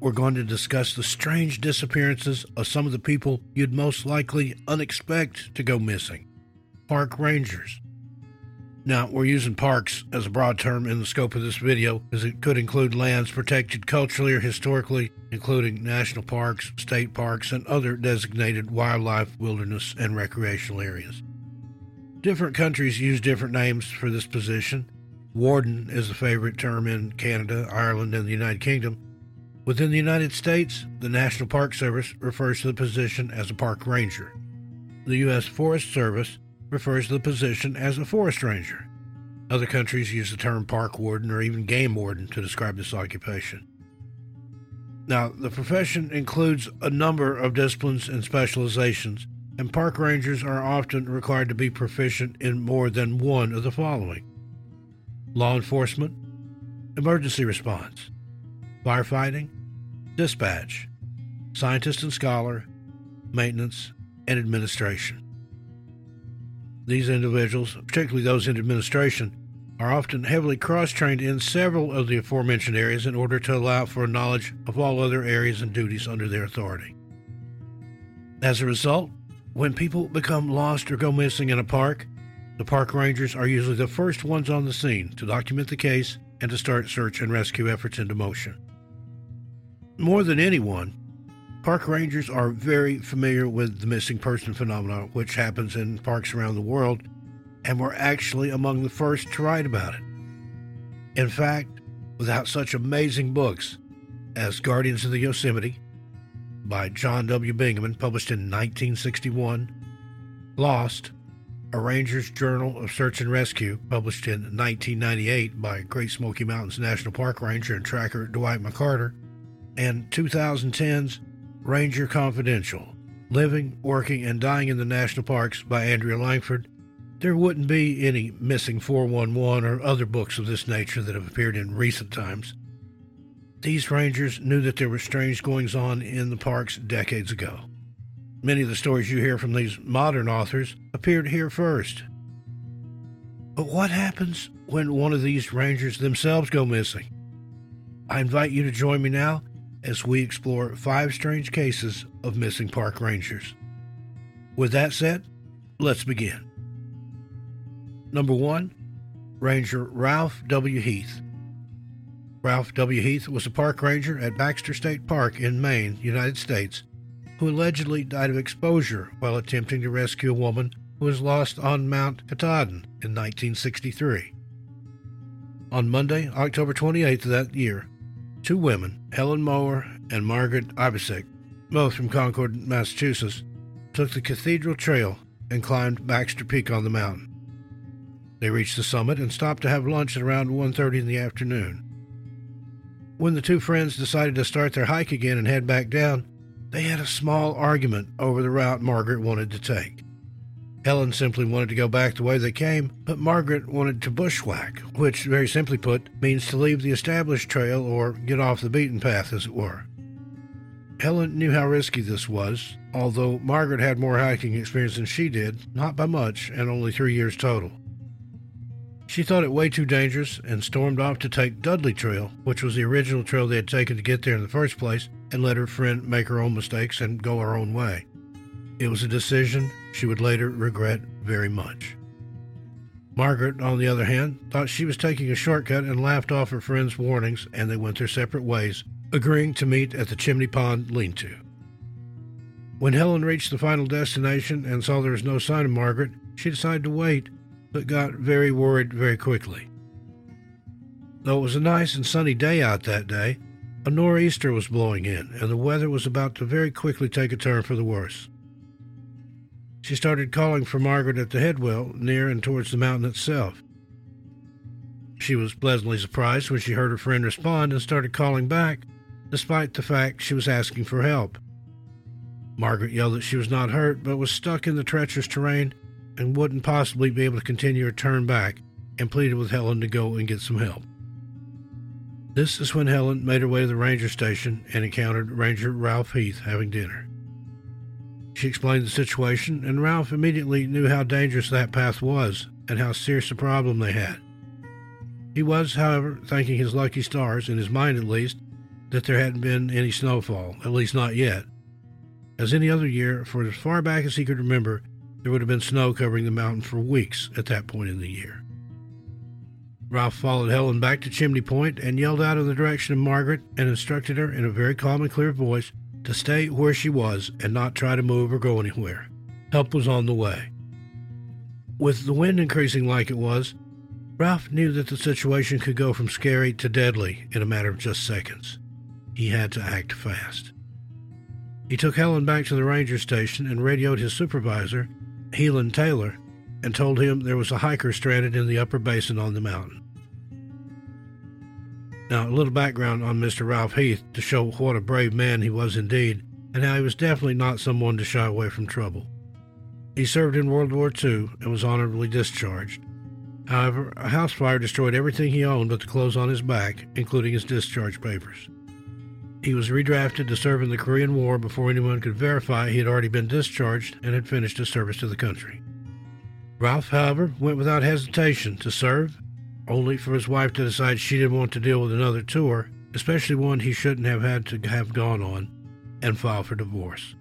we're going to discuss the strange disappearances of some of the people you'd most likely unexpect to go missing. Park rangers. Now, we're using parks as a broad term in the scope of this video, as it could include lands protected culturally or historically, including national parks, state parks, and other designated wildlife, wilderness, and recreational areas. Different countries use different names for this position. Warden is the favorite term in Canada, Ireland, and the United Kingdom. Within the United States, the National Park Service refers to the position as a park ranger. The U.S. Forest Service refers to the position as a forest ranger. Other countries use the term park warden or even game warden to describe this occupation. Now, the profession includes a number of disciplines and specializations, and park rangers are often required to be proficient in more than one of the following: law enforcement, emergency response, firefighting, dispatch, scientist and scholar, maintenance, and administration. These individuals, particularly those in administration, are often heavily cross-trained in several of the aforementioned areas in order to allow for knowledge of all other areas and duties under their authority. As a result, when people become lost or go missing in a park, the park rangers are usually the first ones on the scene to document the case and to start search and rescue efforts into motion. More than anyone, park rangers are very familiar with the missing person phenomenon, which happens in parks around the world, and were actually among the first to write about it. In fact, without such amazing books as Guardians of the Yosemite by John W. Bingaman, published in 1961, Lost, A Ranger's Journal of Search and Rescue, published in 1998 by Great Smoky Mountains National Park Ranger and tracker Dwight McCarter, and 2010's Ranger Confidential, Living, Working, and Dying in the National Parks by Andrea Langford, there wouldn't be any Missing 411 or other books of this nature that have appeared in recent times. These rangers knew that there were strange goings-on in the parks decades ago. Many of the stories you hear from these modern authors appeared here first. But what happens when one of these rangers themselves go missing? I invite you to join me now as we explore 5 strange cases of missing park rangers. With that said, let's begin. Number 1, Ranger Ralph W. Heath. Ralph W. Heath was a park ranger at Baxter State Park in Maine, United States, who allegedly died of exposure while attempting to rescue a woman who was lost on Mount Katahdin in 1963. On Monday, October 28th of that year, 2 women, Helen Moore and Margaret Ivusic, both from Concord, Massachusetts, took the Cathedral Trail and climbed Baxter Peak on the mountain. They reached the summit and stopped to have lunch at around 1:30 in the afternoon. When the 2 friends decided to start their hike again and head back down, they had a small argument over the route Margaret wanted to take. Helen simply wanted to go back the way they came, but Margaret wanted to bushwhack, which, very simply put, means to leave the established trail or get off the beaten path, as it were. Helen knew how risky this was, although Margaret had more hiking experience than she did, not by much, and only 3 years total. She thought it way too dangerous and stormed off to take Dudley Trail, which was the original trail they had taken to get there in the first place, and let her friend make her own mistakes and go her own way. It was a decision she would later regret very much. Margaret, on the other hand, thought she was taking a shortcut and laughed off her friend's warnings, and they went their separate ways, agreeing to meet at the Chimney Pond lean-to. When Helen reached the final destination and saw there was no sign of Margaret, she decided to wait, but got very worried very quickly. Though it was a nice and sunny day out that day, a nor'easter was blowing in, and the weather was about to very quickly take a turn for the worse. She started calling for Margaret at the headwell, near and towards the mountain itself. She was pleasantly surprised when she heard her friend respond and started calling back, despite the fact she was asking for help. Margaret yelled that she was not hurt, but was stuck in the treacherous terrain and wouldn't possibly be able to continue her turn back, and pleaded with Helen to go and get some help. This is when Helen made her way to the ranger station and encountered Ranger Ralph Heath having dinner. She explained the situation, and Ralph immediately knew how dangerous that path was and how serious a problem they had. He was, however, thanking his lucky stars, in his mind at least, that there hadn't been any snowfall, at least not yet. As any other year, for as far back as he could remember, there would have been snow covering the mountain for weeks at that point in the year. Ralph followed Helen back to Chimney Point and yelled out in the direction of Margaret and instructed her in a very calm and clear voice to stay where she was and not try to move or go anywhere. Help was on the way. With the wind increasing like it was, Ralph knew that the situation could go from scary to deadly in a matter of just seconds. He had to act fast. He took Helen back to the ranger station and radioed his supervisor, Helen Taylor, and told him there was a hiker stranded in the upper basin on the mountain. Now, a little background on Mr. Ralph Heath to show what a brave man he was indeed, and how he was definitely not someone to shy away from trouble. He served in World War II and was honorably discharged. However, a house fire destroyed everything he owned but the clothes on his back, including his discharge papers. He was redrafted to serve in the Korean War before anyone could verify he had already been discharged and had finished his service to the country. Ralph, however, went without hesitation to serve, only for his wife to decide she didn't want to deal with another tour, especially one he shouldn't have had to have gone on, and file for divorce.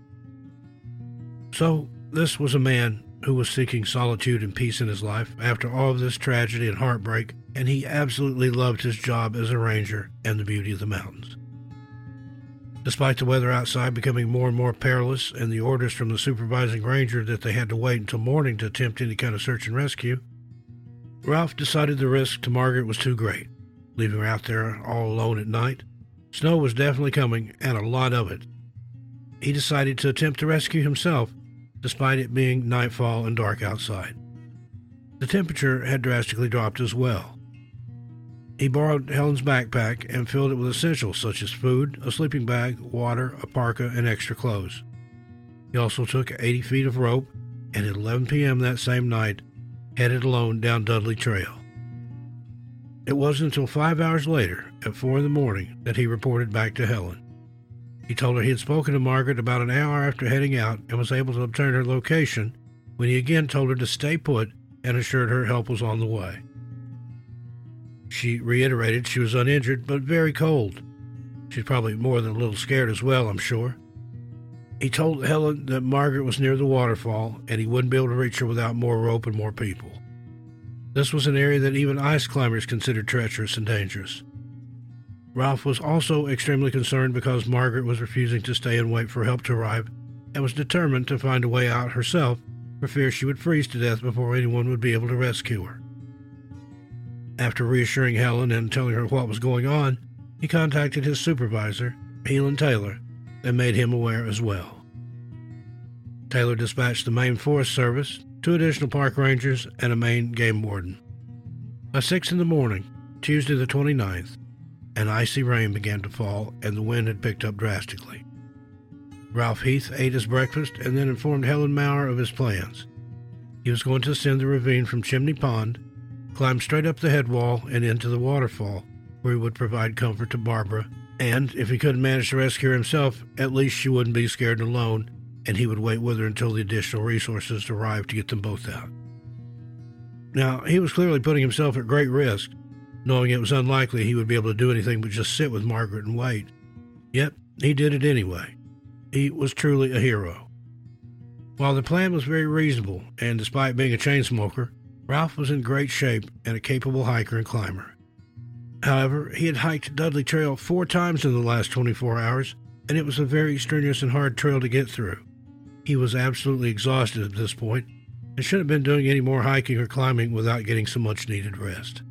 So, this was a man who was seeking solitude and peace in his life after all of this tragedy and heartbreak, and he absolutely loved his job as a ranger and the beauty of the mountains. Despite the weather outside becoming more and more perilous and the orders from the supervising ranger that they had to wait until morning to attempt any kind of search and rescue, Ralph decided the risk to Margaret was too great, leaving her out there all alone at night. Snow was definitely coming, and a lot of it. He decided to attempt the rescue himself, despite it being nightfall and dark outside. The temperature had drastically dropped as well. He borrowed Helen's backpack and filled it with essentials such as food, a sleeping bag, water, a parka, and extra clothes. He also took 80 feet of rope, and at 11 p.m. that same night, headed alone down Dudley Trail. It wasn't until 5 hours later, at 4 a.m, that he reported back to Helen. He told her he had spoken to Margaret about an hour after heading out and was able to obtain her location, when he again told her to stay put and assured her help was on the way. She reiterated she was uninjured, but very cold. She's probably more than a little scared as well, I'm sure. He told Helen that Margaret was near the waterfall, and he wouldn't be able to reach her without more rope and more people. This was an area that even ice climbers considered treacherous and dangerous. Ralph was also extremely concerned because Margaret was refusing to stay and wait for help to arrive, and was determined to find a way out herself for fear she would freeze to death before anyone would be able to rescue her. After reassuring Helen and telling her what was going on, he contacted his supervisor, Helen Taylor, and made him aware as well. Taylor dispatched the Maine Forest Service, 2 additional park rangers, and a Maine game warden. By 6 a.m, Tuesday the 29th, an icy rain began to fall and the wind had picked up drastically. Ralph Heath ate his breakfast and then informed Helen Moore of his plans. He was going to ascend the ravine from Chimney Pond, climb straight up the headwall and into the waterfall, where he would provide comfort to Barbara, and, if he couldn't manage to rescue her himself, at least she wouldn't be scared and alone, and he would wait with her until the additional resources arrived to get them both out. Now, he was clearly putting himself at great risk, knowing it was unlikely he would be able to do anything but just sit with Margaret and wait. Yet, he did it anyway. He was truly a hero. While the plan was very reasonable, and despite being a chain smoker, Ralph was in great shape and a capable hiker and climber. However, he had hiked Dudley Trail 4 times in the last 24 hours, and it was a very strenuous and hard trail to get through. He was absolutely exhausted at this point and shouldn't have been doing any more hiking or climbing without getting some much-needed rest.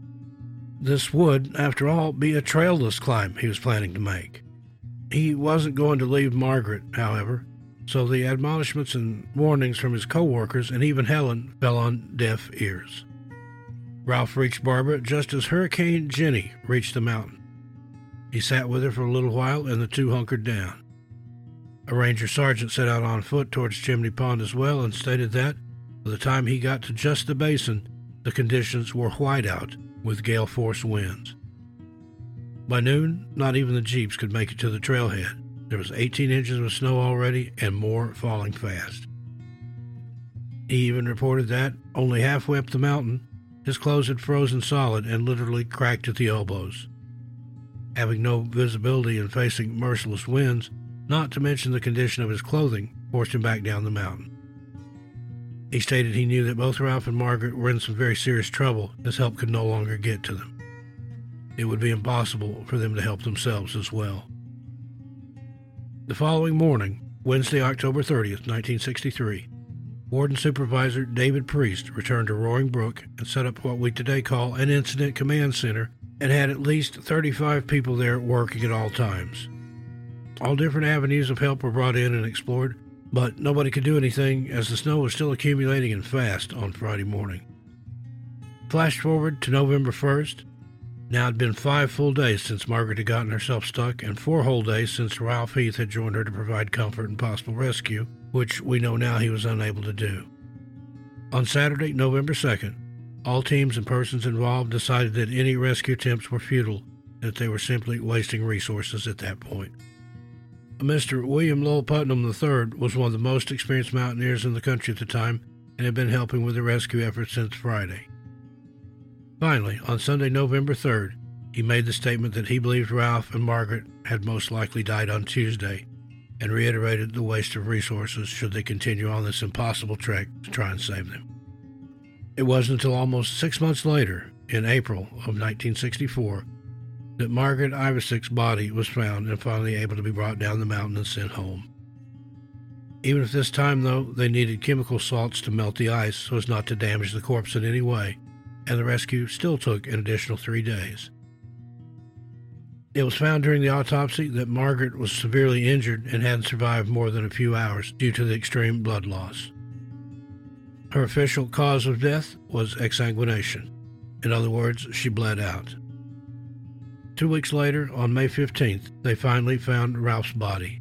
This would, after all, be a trailless climb he was planning to make. He wasn't going to leave Margaret, however, so the admonishments and warnings from his co-workers and even Helen fell on deaf ears. Ralph reached Barbara just as Hurricane Jenny reached the mountain. He sat with her for a little while, and the two hunkered down. A ranger sergeant set out on foot towards Chimney Pond as well and stated that, by the time he got to just the basin, the conditions were whiteout with gale-force winds. By noon, not even the jeeps could make it to the trailhead. There was 18 inches of snow already and more falling fast. He even reported that, only halfway up the mountain, his clothes had frozen solid and literally cracked at the elbows. Having no visibility and facing merciless winds, not to mention the condition of his clothing, forced him back down the mountain. He stated he knew that both Ralph and Margaret were in some very serious trouble as help could no longer get to them. It would be impossible for them to help themselves as well. The following morning, Wednesday, October 30th, 1963, Warden Supervisor David Priest returned to Roaring Brook and set up what we today call an Incident Command Center and had at least 35 people there working at all times. All different avenues of help were brought in and explored, but nobody could do anything as the snow was still accumulating and fast on Friday morning. Flash forward to November 1st. Now it had been 5 full days since Margaret had gotten herself stuck and 4 whole days since Ralph Heath had joined her to provide comfort and possible rescue, which we know now he was unable to do. On Saturday, November 2nd, all teams and persons involved decided that any rescue attempts were futile, that they were simply wasting resources at that point. Mr. William Lowell Putnam III was one of the most experienced mountaineers in the country at the time and had been helping with the rescue effort since Friday. Finally, on Sunday, November 3rd, he made the statement that he believed Ralph and Margaret had most likely died on Tuesday and reiterated the waste of resources should they continue on this impossible trek to try and save them. It wasn't until almost 6 months later, in April of 1964, that Margaret Ivusic's body was found and finally able to be brought down the mountain and sent home. Even if this time, though, they needed chemical salts to melt the ice so as not to damage the corpse in any way, and the rescue still took an additional 3 days. It was found during the autopsy that Margaret was severely injured and hadn't survived more than a few hours due to the extreme blood loss. Her official cause of death was exsanguination. In other words, she bled out. 2 weeks later, on May 15th, they finally found Ralph's body.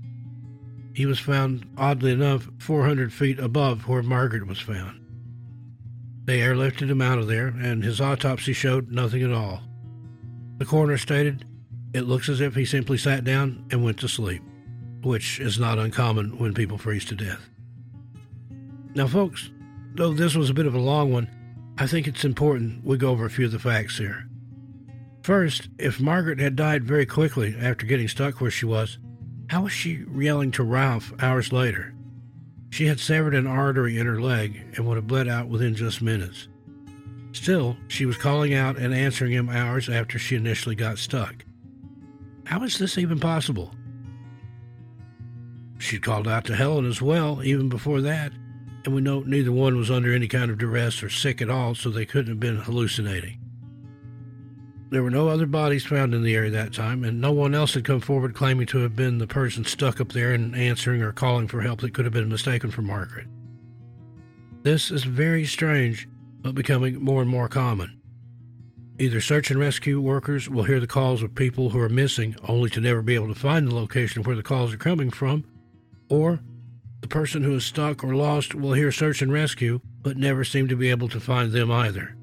He was found, oddly enough, 400 feet above where Margaret was found. They airlifted him out of there, and his autopsy showed nothing at all. The coroner stated, "It looks as if he simply sat down and went to sleep," which is not uncommon when people freeze to death. Now, folks, though this was a bit of a long one, I think it's important we go over a few of the facts here. First, if Margaret had died very quickly after getting stuck where she was, how was she yelling to Ralph hours later? She had severed an artery in her leg and would have bled out within just minutes. Still, she was calling out and answering him hours after she initially got stuck. How is this even possible? She called out to Helen as well, even before that, and we know neither one was under any kind of duress or sick at all, so they couldn't have been hallucinating. There were no other bodies found in the area that time, and no one else had come forward claiming to have been the person stuck up there and answering or calling for help that could have been mistaken for Margaret. This is very strange, but becoming more and more common. Either search and rescue workers will hear the calls of people who are missing only to never be able to find the location where the calls are coming from, or the person who is stuck or lost will hear search and rescue but never seem to be able to find them either.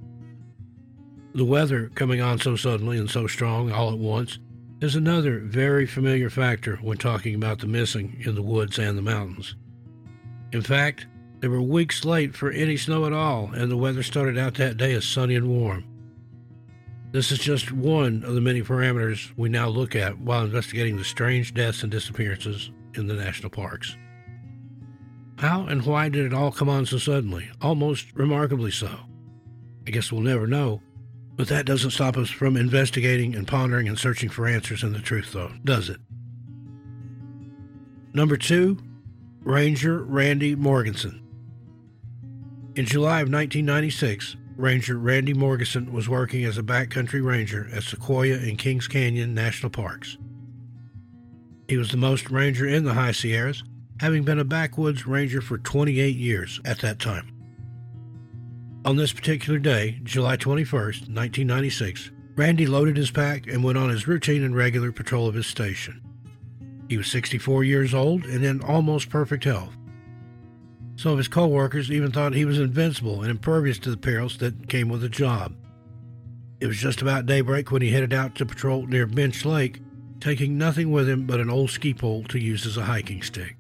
The weather coming on so suddenly and so strong all at once is another very familiar factor when talking about the missing in the woods and the mountains. In fact, they were weeks late for any snow at all, and the weather started out that day as sunny and warm. This is just one of the many parameters we now look at while investigating the strange deaths and disappearances in the national parks. How and why did it all come on so suddenly, almost remarkably so? I guess we'll never know. But that doesn't stop us from investigating and pondering and searching for answers and the truth, though, does it? Number 2, Ranger Randy Morgenson. In July of 1996, Ranger Randy Morgenson was working as a backcountry ranger at Sequoia and Kings Canyon National Parks. He was the most ranger in the High Sierras, having been a backwoods ranger for 28 years at that time. On this particular day, July 21st, 1996, Randy loaded his pack and went on his routine and regular patrol of his station. He was 64 years old and in almost perfect health. Some of his co-workers even thought he was invincible and impervious to the perils that came with the job. It was just about daybreak when he headed out to patrol near Bench Lake, taking nothing with him but an old ski pole to use as a hiking stick.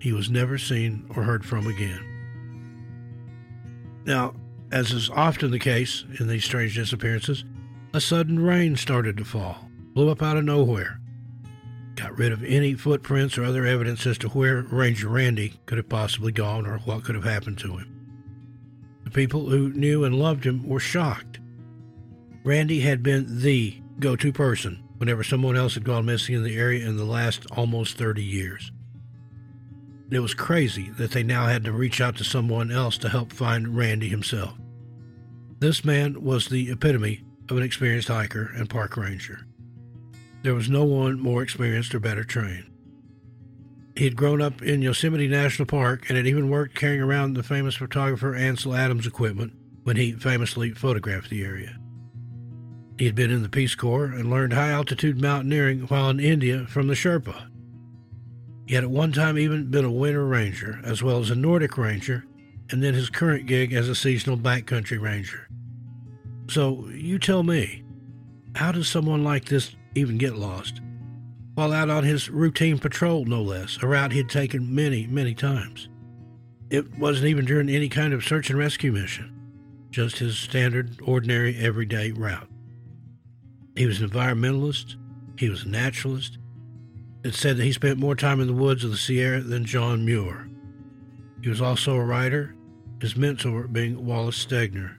He was never seen or heard from again. Now, as is often the case in these strange disappearances, a sudden rain started to fall, blew up out of nowhere, got rid of any footprints or other evidence as to where Ranger Randy could have possibly gone or what could have happened to him. The people who knew and loved him were shocked. Randy had been the go-to person whenever someone else had gone missing in the area in the last almost 30 years. It was crazy that they now had to reach out to someone else to help find Randy himself. This man was the epitome of an experienced hiker and park ranger. There was no one more experienced or better trained. He had grown up in Yosemite National Park and had even worked carrying around the famous photographer Ansel Adams' equipment when he famously photographed the area. He had been in the Peace Corps and learned high-altitude mountaineering while in India from the Sherpa. He had at one time even been a winter ranger as well as a Nordic ranger, and then his current gig as a seasonal backcountry ranger. So you tell me, how does someone like this even get lost, while out on his routine patrol, no less, a route he'd taken many, many times? It wasn't even during any kind of search and rescue mission, just his standard, ordinary, everyday route. He was an environmentalist, he was a naturalist. It's said that he spent more time in the woods of the Sierra than John Muir. He was also a writer, his mentor being Wallace Stegner.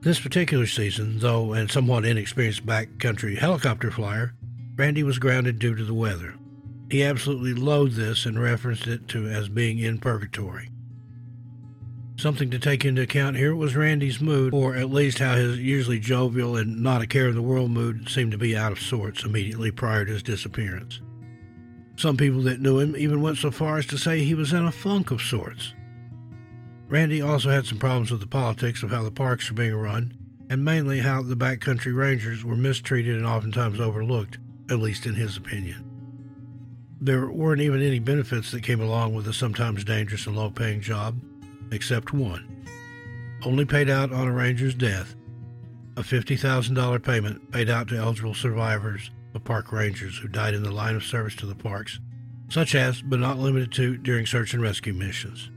This particular season, though a somewhat inexperienced backcountry helicopter flyer, Randy was grounded due to the weather. He absolutely loathed this and referenced it to as being in purgatory. Something to take into account here was Randy's mood, or at least how his usually jovial and not a care in the world mood seemed to be out of sorts immediately prior to his disappearance. Some people that knew him even went so far as to say he was in a funk of sorts. Randy also had some problems with the politics of how the parks were being run, and mainly how the backcountry rangers were mistreated and oftentimes overlooked, at least in his opinion. There weren't even any benefits that came along with the sometimes dangerous and low-paying job, except one, only paid out on a ranger's death, a $50,000 payment paid out to eligible survivors of park rangers who died in the line of service to the parks, such as, but not limited to, during search and rescue missions.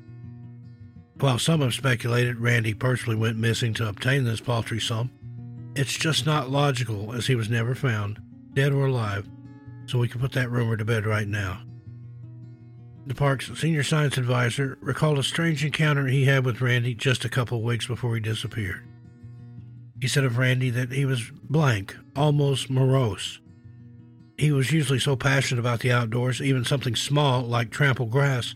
While some have speculated Randy personally went missing to obtain this paltry sum, it's just not logical as he was never found, dead or alive, so we can put that rumor to bed right now. The park's senior science advisor recalled a strange encounter he had with Randy just a couple of weeks before he disappeared. He said of Randy that he was blank, almost morose. He was usually so passionate about the outdoors, even something small like trampled grass,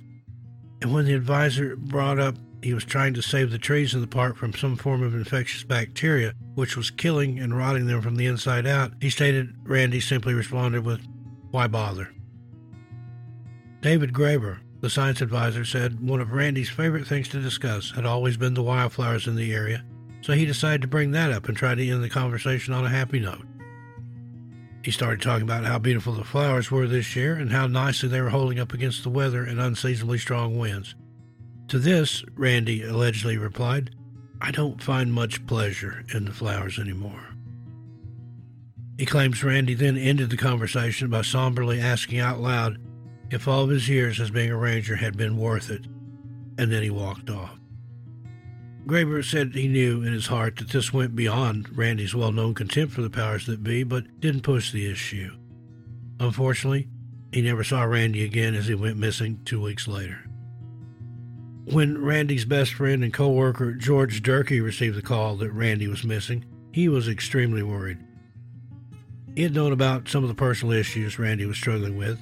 and when the advisor brought up he was trying to save the trees in the park from some form of infectious bacteria, which was killing and rotting them from the inside out, he stated Randy simply responded with, "Why bother?" David Graber, the science advisor, said one of Randy's favorite things to discuss had always been the wildflowers in the area, so he decided to bring that up and try to end the conversation on a happy note. He started talking about how beautiful the flowers were this year and how nicely they were holding up against the weather and unseasonably strong winds. To this, Randy allegedly replied, "I don't find much pleasure in the flowers anymore." He claims Randy then ended the conversation by somberly asking out loud if all of his years as being a ranger had been worth it, and then he walked off. Graber said he knew in his heart that this went beyond Randy's well-known contempt for the powers that be, but didn't push the issue. Unfortunately, he never saw Randy again as he went missing 2 weeks later. When Randy's best friend and co-worker George Durkee received the call that Randy was missing, he was extremely worried. He had known about some of the personal issues Randy was struggling with,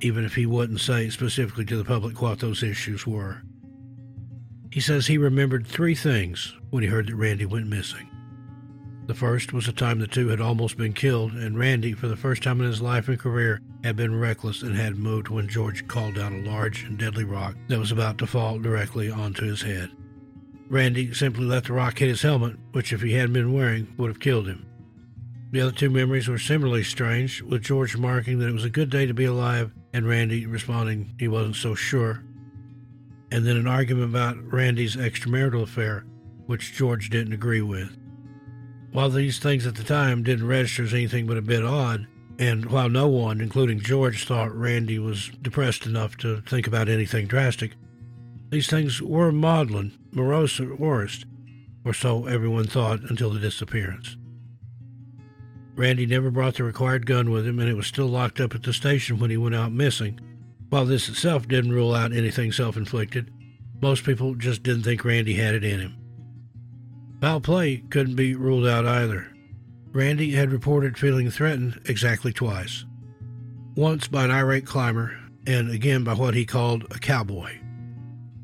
even if he wouldn't say specifically to the public what those issues were. He says he remembered three things when he heard that Randy went missing. The first was the time the two had almost been killed, and Randy, for the first time in his life and career, had been reckless and had moved when George called down a large and deadly rock that was about to fall directly onto his head. Randy simply let the rock hit his helmet, which if he hadn't been wearing, would have killed him. The other two memories were similarly strange, with George marking that it was a good day to be alive, and Randy responding he wasn't so sure. And then an argument about Randy's extramarital affair, which George didn't agree with. While these things at the time didn't register as anything but a bit odd, and while no one, including George, thought Randy was depressed enough to think about anything drastic, these things were maudlin, morose at worst, or so everyone thought until the disappearance. Randy never brought the required gun with him, and it was still locked up at the station when he went out missing. While this itself didn't rule out anything self-inflicted, most people just didn't think Randy had it in him. Foul play couldn't be ruled out either. Randy had reported feeling threatened exactly twice. Once by an irate climber, and again by what he called a cowboy.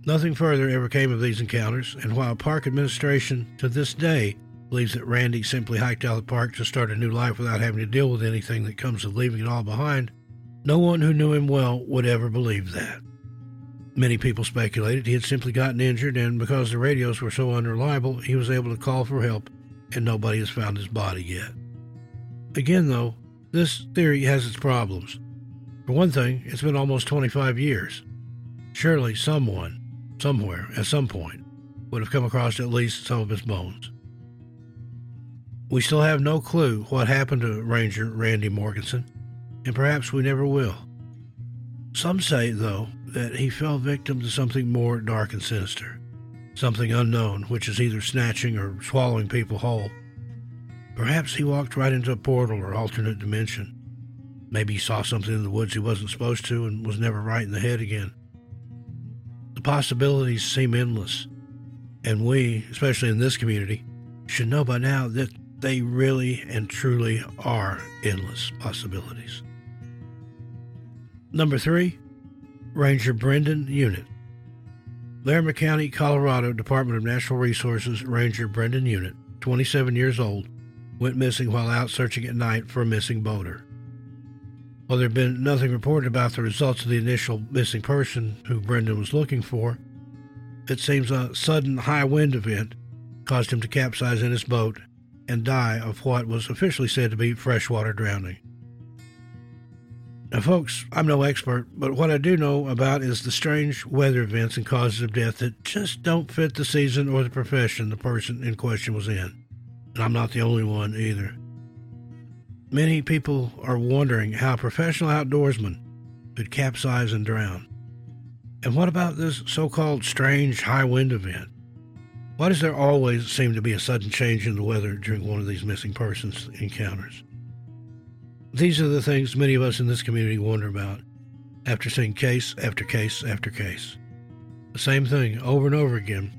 Nothing further ever came of these encounters, and while park administration to this day believes that Randy simply hiked out of the park to start a new life without having to deal with anything that comes of leaving it all behind, no one who knew him well would ever believe that. Many people speculated he had simply gotten injured, and because the radios were so unreliable, he was able to call for help, and nobody has found his body yet. Again, though, this theory has its problems. For one thing, it's been almost 25 years. Surely someone, somewhere, at some point, would have come across at least some of his bones. We still have no clue what happened to Ranger Randy Morgenson, and perhaps we never will. Some say, though, that he fell victim to something more dark and sinister, something unknown, which is either snatching or swallowing people whole. Perhaps he walked right into a portal or alternate dimension. Maybe he saw something in the woods he wasn't supposed to and was never right in the head again. The possibilities seem endless, and we, especially in this community, should know by now that they really and truly are endless possibilities. Number 3, Ranger Brendan Unit. Larimer County, Colorado, Department of Natural Resources Ranger Brendan Unit, 27 years old, went missing while out searching at night for a missing boater. While there had been nothing reported about the results of the initial missing person who Brendan was looking for, it seems a sudden high wind event caused him to capsize in his boat and die of what was officially said to be freshwater drowning. Now, folks, I'm no expert, but what I do know about is the strange weather events and causes of death that just don't fit the season or the profession the person in question was in. And I'm not the only one either. Many people are wondering how a professional outdoorsman could capsize and drown. And what about this so-called strange high wind event? Why does there always seem to be a sudden change in the weather during one of these missing persons encounters? These are the things many of us in this community wonder about after seeing case after case after case. The same thing over and over again,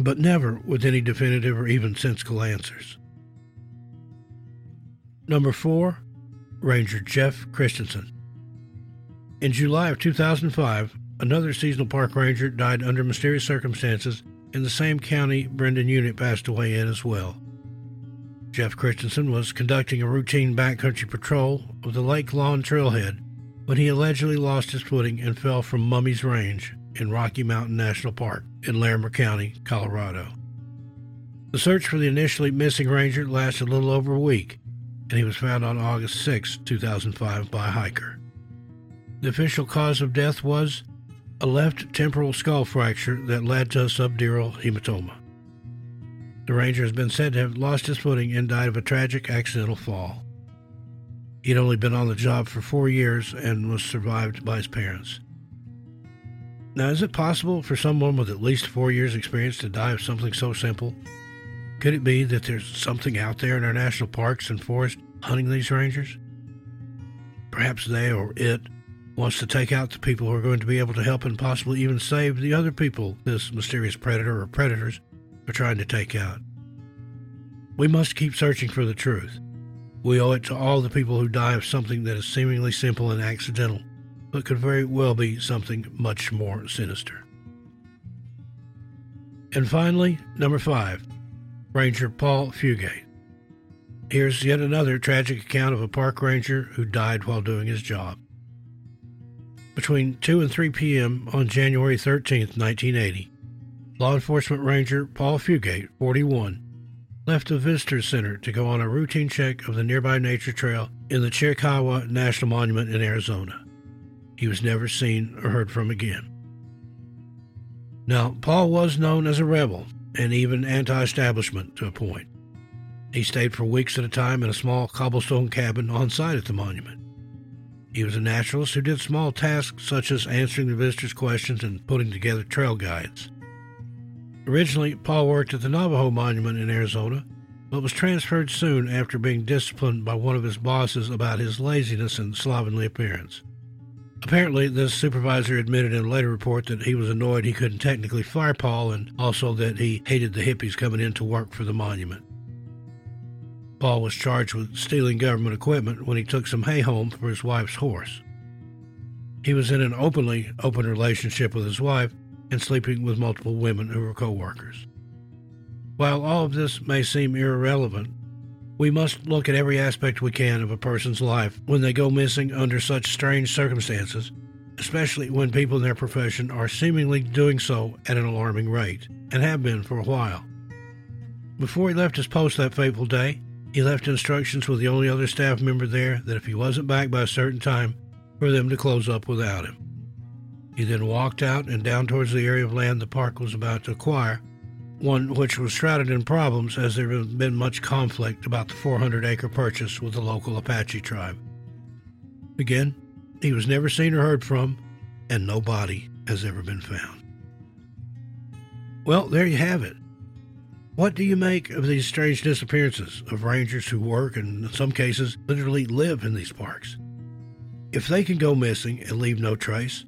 but never with any definitive or even sensical answers. Number 4, Ranger Jeff Christensen. In July of 2005, another seasonal park ranger died under mysterious circumstances in the same county Brendan Unit passed away in as well. Jeff Christensen was conducting a routine backcountry patrol of the Lake Lawn Trailhead when he allegedly lost his footing and fell from Mummy's Range in Rocky Mountain National Park in Larimer County, Colorado. The search for the initially missing ranger lasted a little over a week, and he was found on August 6, 2005, by a hiker. The official cause of death was a left temporal skull fracture that led to a subdural hematoma. The ranger has been said to have lost his footing and died of a tragic accidental fall. He'd only been on the job for 4 years and was survived by his parents. Now, is it possible for someone with at least 4 years' experience to die of something so simple? Could it be that there's something out there in our national parks and forests hunting these rangers? Perhaps they or it wants to take out the people who are going to be able to help and possibly even save the other people this mysterious predator or predators are trying to take out. We must keep searching for the truth. We owe it to all the people who die of something that is seemingly simple and accidental, but could very well be something much more sinister. And finally, number 5, Ranger Paul Fugate. Here's yet another tragic account of a park ranger who died while doing his job. Between 2 and 3 p.m. on January 13, 1980, law enforcement ranger Paul Fugate, 41, left the visitor center to go on a routine check of the nearby nature trail in the Chiricahua National Monument in Arizona. He was never seen or heard from again. Now, Paul was known as a rebel and even anti-establishment to a point. He stayed for weeks at a time in a small cobblestone cabin on site at the monument. He was a naturalist who did small tasks such as answering the visitors' questions and putting together trail guides. Originally, Paul worked at the Navajo Monument in Arizona, but was transferred soon after being disciplined by one of his bosses about his laziness and slovenly appearance. Apparently, this supervisor admitted in a later report that he was annoyed he couldn't technically fire Paul and also that he hated the hippies coming in to work for the monument. Paul was charged with stealing government equipment when he took some hay home for his wife's horse. He was in an open relationship with his wife and sleeping with multiple women who were co-workers. While all of this may seem irrelevant, we must look at every aspect we can of a person's life when they go missing under such strange circumstances, especially when people in their profession are seemingly doing so at an alarming rate, and have been for a while. Before he left his post that fateful day, he left instructions with the only other staff member there that if he wasn't back by a certain time, for them to close up without him. He then walked out and down towards the area of land the park was about to acquire, one which was shrouded in problems as there had been much conflict about the 400-acre purchase with the local Apache tribe. Again, he was never seen or heard from, and no body has ever been found. Well, there you have it. What do you make of these strange disappearances of rangers who work and, in some cases, literally live in these parks? If they can go missing and leave no trace,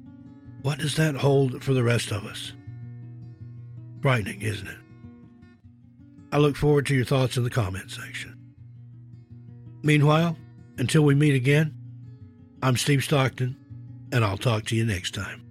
what does that hold for the rest of us? Frightening, isn't it? I look forward to your thoughts in the comment section. Meanwhile, until we meet again, I'm Steve Stockton, and I'll talk to you next time.